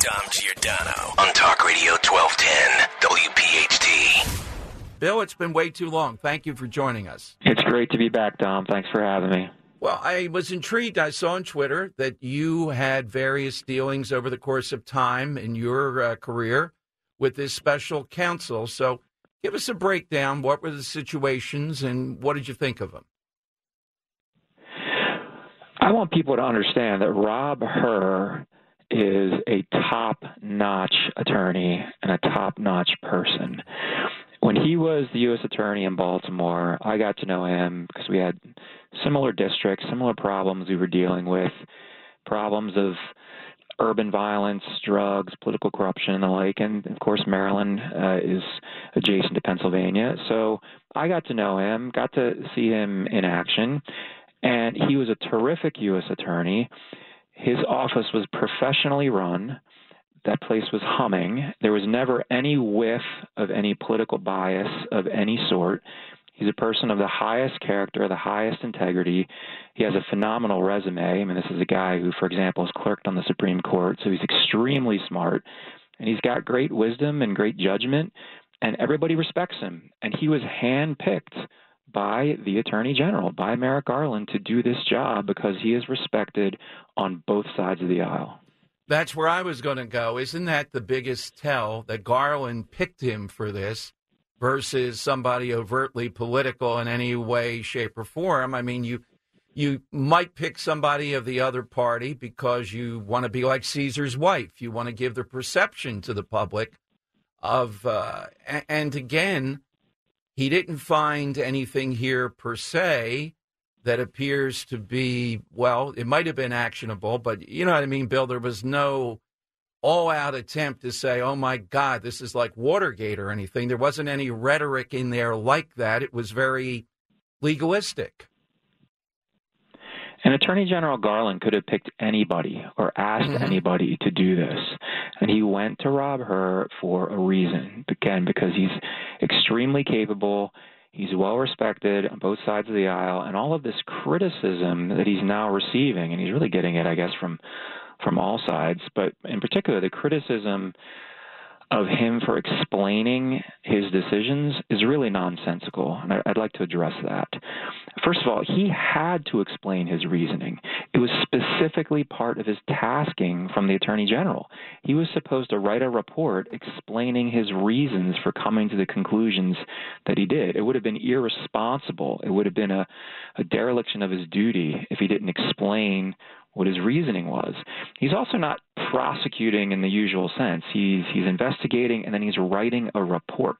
Dom Giordano on Talk Radio 1210 WPHT. Bill, it's been way too long. Thank you for joining us. It's great to be back, Dom. Thanks for having me. Well, I was intrigued. I saw on Twitter that you had various dealings over the course of time in your career with this special counsel. So give us a breakdown. What were the situations and what did you think of them? I want people to understand that Rob Hur is a top-notch attorney and a top-notch person. When he was the U.S. Attorney in Baltimore, I got to know him because we had similar districts, similar problems we were dealing with, problems of urban violence, drugs, political corruption, and the like. And, of course, Maryland is adjacent to Pennsylvania. So I got to know him, got to see him in action, and he was a terrific U.S. Attorney. His office was professionally run. That place was humming. There was never any whiff of any political bias of any sort. He's a person of the highest character, the highest integrity. He has a phenomenal resume. I mean, this is a guy who, for example, has clerked on the Supreme Court, so he's extremely smart. And he's got great wisdom and great judgment, and everybody respects him. And he was handpicked by the Attorney General, by Merrick Garland, to do this job because he is respected on both sides of the aisle. That's where I was going to go. Isn't that the biggest tell that Garland picked him for this versus somebody overtly political in any way, shape, or form? I mean, you might pick somebody of the other party because you want to be like Caesar's wife. You want to give the perception to the public of, and again, he didn't find anything here per se that appears to be, well, it might have been actionable, but you know what I mean, Bill? There was no all-out attempt to say, oh, my God, this is like Watergate or anything. There wasn't any rhetoric in there like that. It was very legalistic. And Attorney General Garland could have picked anybody or asked anybody to do this. And he went to Rob Hur for a reason, again, because he's extremely capable. He's well-respected on both sides of the aisle. And all of this criticism that he's now receiving, and he's really getting it, I guess, from all sides, but in particular the criticism of him for explaining his decisions is really nonsensical, and I'd like to address that. First of all, he had to explain his reasoning. It was specifically part of his tasking from the Attorney General. He was supposed to write a report explaining his reasons for coming to the conclusions that he did. It would have been irresponsible. It would have been a dereliction of his duty if he didn't explain what his reasoning was. He's also not prosecuting in the usual sense. He's investigating, and then he's writing a report.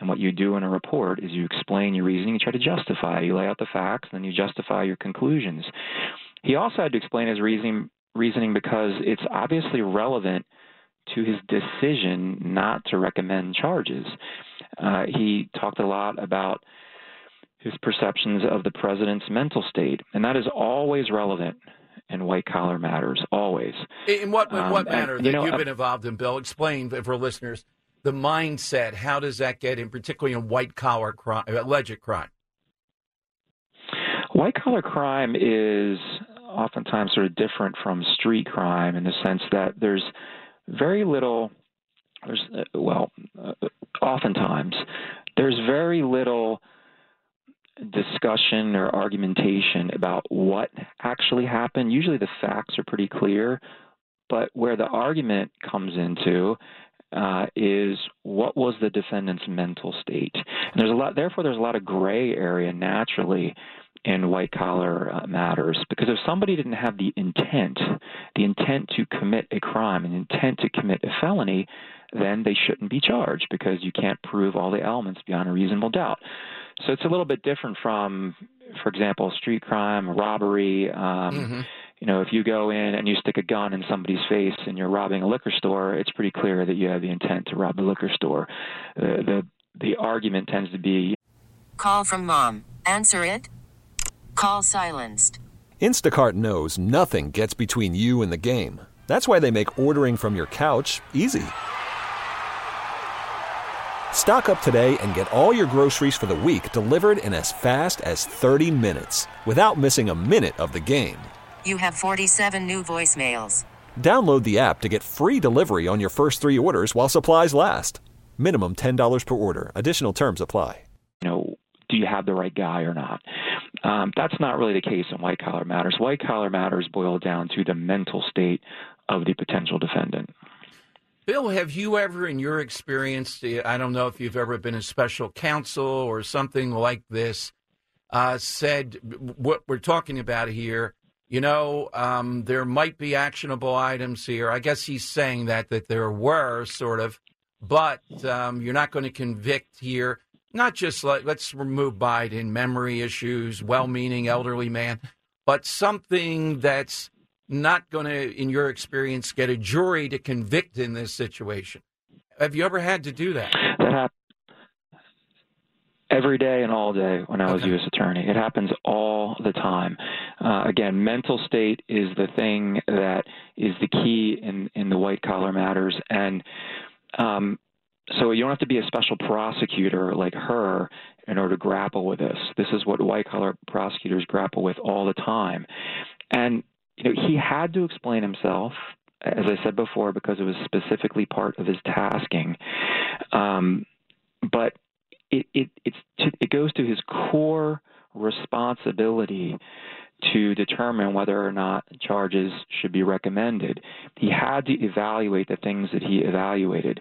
And what you do in a report is you explain your reasoning, you try to justify, you lay out the facts, and then you justify your conclusions. He also had to explain his reasoning because it's obviously relevant to his decision not to recommend charges. He talked a lot about his perceptions of the president's mental state, and that is always relevant in white-collar matters, always. In what manner that you've been involved in, Bill? Explain for listeners the mindset. How does that get in, particularly in white-collar crime, alleged crime? White-collar crime is oftentimes sort of different from street crime in the sense that there's very little – oftentimes there's very little – discussion or argumentation about what actually happened. Usually the facts are pretty clear, but where the argument comes into is what was the defendant's mental state. And there's a lot of gray area naturally in white-collar matters, because if somebody didn't have the intent to commit a crime, an intent to commit a felony, then they shouldn't be charged because you can't prove all the elements beyond a reasonable doubt. So it's a little bit different from, for example, street crime, robbery, you know, if you go in and you stick a gun in somebody's face and you're robbing a liquor store, it's pretty clear that you have the intent to rob the liquor store. The argument tends to be, call from mom. Answer it. Call silenced. Instacart knows nothing gets between you and the game. That's why they make ordering from your couch easy. Stock up today and get all your groceries for the week delivered in as fast as 30 minutes without missing a minute of the game. You have 47 new voicemails. Download the app to get free delivery on your first three orders while supplies last. Minimum $10 per order. Additional terms apply. You know, do you have the right guy or not? That's not really the case in white-collar matters. White-collar matters boil down to the mental state of the potential defendant. Bill, have you ever, in your experience, I don't know if you've ever been a special counsel or something like this, said what we're talking about here, you know, there might be actionable items here. I guess he's saying that there were sort of, but you're not going to convict here. Not just like, let's remove Biden, memory issues, well-meaning elderly man, but something that's not going to, in your experience, get a jury to convict in this situation. Have you ever had to do that? That happened every day and all day when I was U.S. Attorney. It happens all the time. Again, mental state is the thing that is the key in the white-collar matters. And so you don't have to be a special prosecutor like her in order to grapple with this. This is what white-collar prosecutors grapple with all the time. And, you know, he had to explain himself, as I said before, because it was specifically part of his tasking. But it goes to his core responsibility to determine whether or not charges should be recommended. He had to evaluate the things that he evaluated.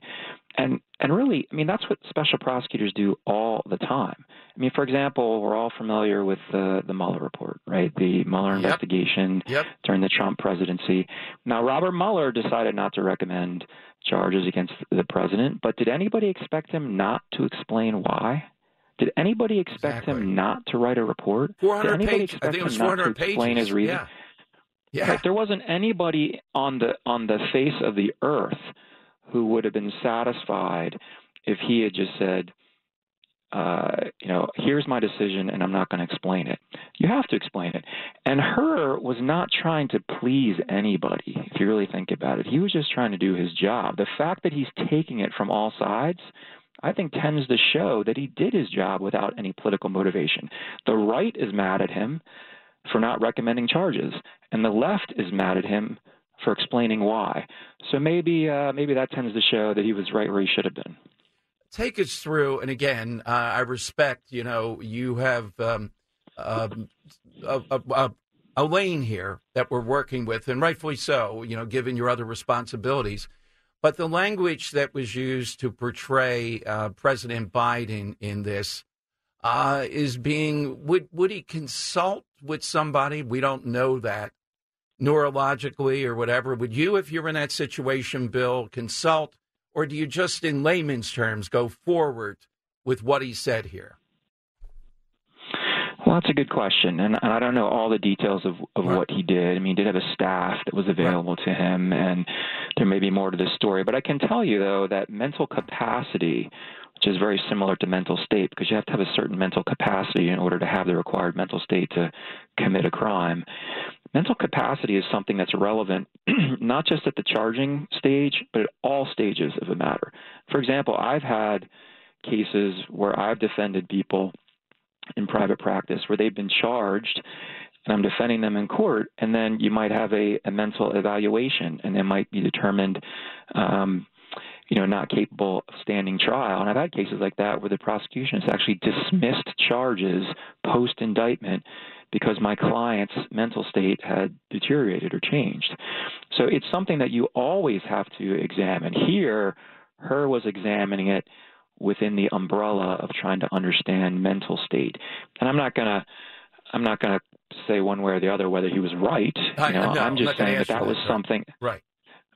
And really, I mean, that's what special prosecutors do all the time. I mean, for example, we're all familiar with the Mueller report, right? The Mueller investigation during the Trump presidency. Now, Robert Mueller decided not to recommend charges against the president, but did anybody expect him not to explain why? Did anybody expect him not to write a report? 400 pages. I think it was 400 pages. Explain his reason. Yeah. In fact, there wasn't anybody on the face of the earth who would have been satisfied if he had just said, you know, here's my decision and I'm not going to explain it. You have to explain it. And Hur was not trying to please anybody, if you really think about it. He was just trying to do his job. The fact that he's taking it from all sides, I think, tends to show that he did his job without any political motivation. The right is mad at him for not recommending charges, and the left is mad at him for explaining why. So maybe that tends to show that he was right where he should have been. Take us through, and again, I respect, you know, you have a lane here that we're working with, and rightfully so, you know, given your other responsibilities. But the language that was used to portray President Biden in this is being, would he consult with somebody? We don't know that neurologically or whatever. Would you, if you're in that situation, Bill, consult? Or do you just, in layman's terms, go forward with what he said here? Well, that's a good question, and I don't know all the details of what he did. I mean, he did have a staff that was available to him, and there may be more to this story. But I can tell you, though, that mental capacity, which is very similar to mental state, because you have to have a certain mental capacity in order to have the required mental state to commit a crime. Mental capacity is something that's relevant not just at the charging stage, but at all stages of the matter. For example, I've had cases where I've defended people in private practice where they've been charged and I'm defending them in court, and then you might have a mental evaluation and they might be determined, you know, not capable of standing trial. And I've had cases like that where the prosecution has actually dismissed charges post-indictment because my client's mental state had deteriorated or changed. So it's something that you always have to examine. Here, Hur was examining it within the umbrella of trying to understand mental state. And I'm not gonna say one way or the other whether he was right. I'm just saying that was something. Right.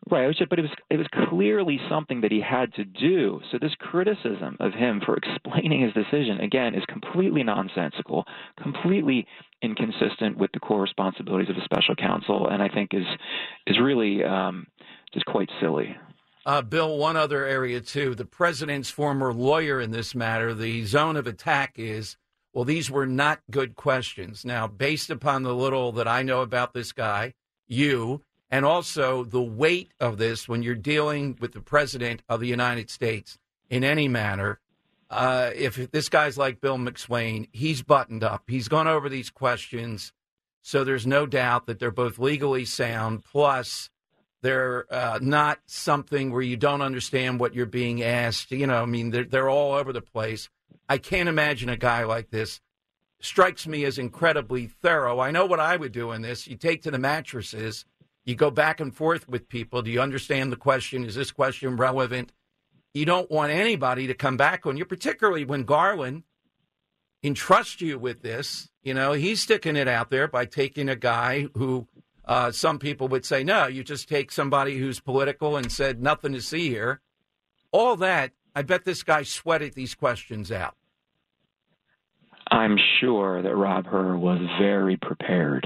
Right. But it was clearly something that he had to do. So this criticism of him for explaining his decision, again, is completely nonsensical, completely inconsistent with the core responsibilities of a special counsel, and I think is really just quite silly. Bill, one other area, too. The president's former lawyer in this matter, the zone of attack is, well, these were not good questions. Now, based upon the little that I know about this guy, and also the weight of this when you're dealing with the president of the United States in any manner. If this guy's like Bill McSwain, he's buttoned up. He's gone over these questions. So there's no doubt that they're both legally sound. Plus, they're not something where you don't understand what you're being asked. You know, I mean, they're all over the place. I can't imagine a guy like this. Strikes me as incredibly thorough. I know what I would do in this. You take to the mattresses. You go back and forth with people. Do you understand the question? Is this question relevant? You don't want anybody to come back on you, particularly when Garland entrusts you with this. You know, he's sticking it out there by taking a guy who some people would say, no, you just take somebody who's political and said nothing to see here. All that, I bet this guy sweated these questions out. I'm sure that Rob Hur was very prepared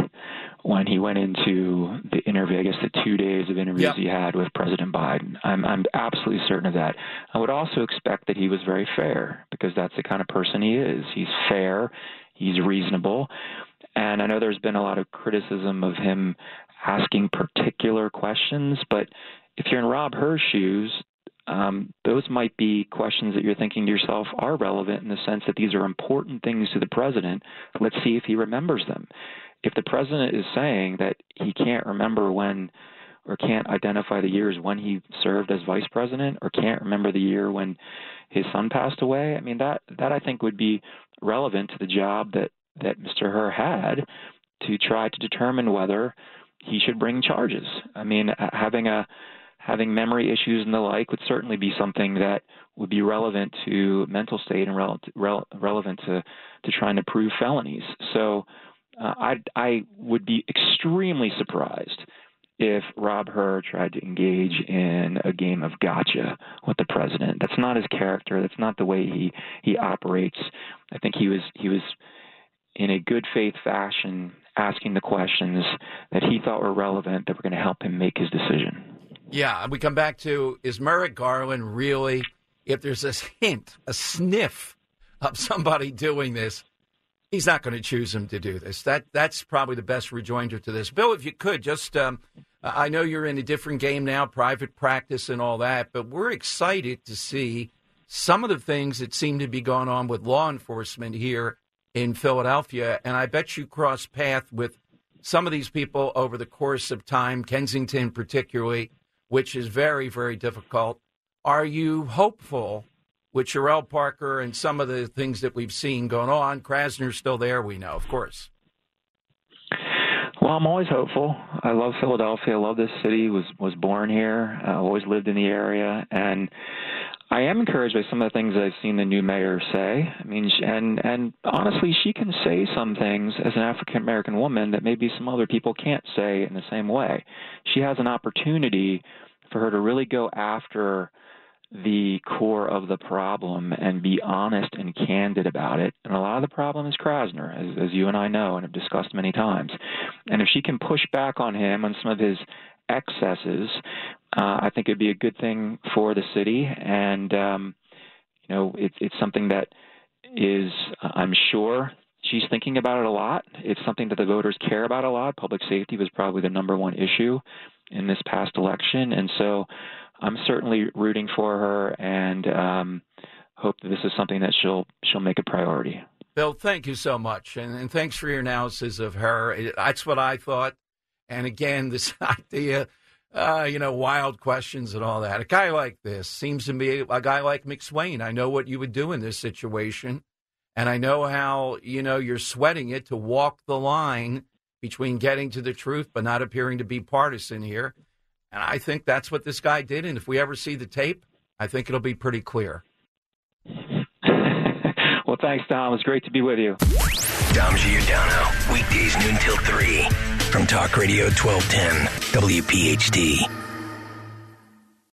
when he went into the interview, I guess the 2 days of interviews he had with President Biden. I'm absolutely certain of that. I would also expect that he was very fair, because that's the kind of person he is. He's fair. He's reasonable. And I know there's been a lot of criticism of him asking particular questions, but if you're in Rob Hur's shoes, those might be questions that you're thinking to yourself are relevant in the sense that these are important things to the president. Let's see if he remembers them. If the president is saying that he can't remember when or can't identify the years when he served as vice president or can't remember the year when his son passed away, I mean, that I think would be relevant to the job that Mr. Hur had to try to determine whether he should bring charges. I mean, having memory issues and the like would certainly be something that would be relevant to mental state and relevant to trying to prove felonies. So I would be extremely surprised if Rob Hur tried to engage in a game of gotcha with the president. That's not his character. That's not the way he operates. I think he was in a good faith fashion asking the questions that he thought were relevant that were going to help him make his decision. Yeah, we come back to, is Merrick Garland really, if there's a hint, a sniff of somebody doing this, he's not going to choose him to do this. That's probably the best rejoinder to this. Bill, if you could, just, I know you're in a different game now, private practice and all that, but we're excited to see some of the things that seem to be going on with law enforcement here in Philadelphia, and I bet you cross path with some of these people over the course of time, Kensington particularly, which is very, very difficult. Are you hopeful with Sherrell Parker and some of the things that we've seen going on? Krasner's still there, we know, of course. Well, I'm always hopeful. I love Philadelphia. I love this city. Was born here. I always lived in the area. And I am encouraged by some of the things that I've seen the new mayor say. I mean, and honestly, she can say some things as an African-American woman that maybe some other people can't say in the same way. She has an opportunity for her to really go after the core of the problem and be honest and candid about it. And a lot of the problem is Krasner, as you and I know and have discussed many times. And if she can push back on him on some of his excesses, I think it'd be a good thing for the city. And, you know, it's something that is, I'm sure, she's thinking about it a lot. It's something that the voters care about a lot. Public safety was probably the number one issue in this past election. And so I'm certainly rooting for her and hope that this is something that she'll make a priority. Bill, thank you so much. And thanks for your analysis of her. That's what I thought. And again, this idea, you know, wild questions and all that. A guy like this seems to me a guy like McSwain. I know what you would do in this situation. And I know how, you know, you're sweating it to walk the line between getting to the truth but not appearing to be partisan here. And I think that's what this guy did. And if we ever see the tape, I think it'll be pretty clear. Well, thanks, Dom. It's great to be with you. Dom Giordano, weekdays noon till 3 from Talk Radio 1210 WPHD.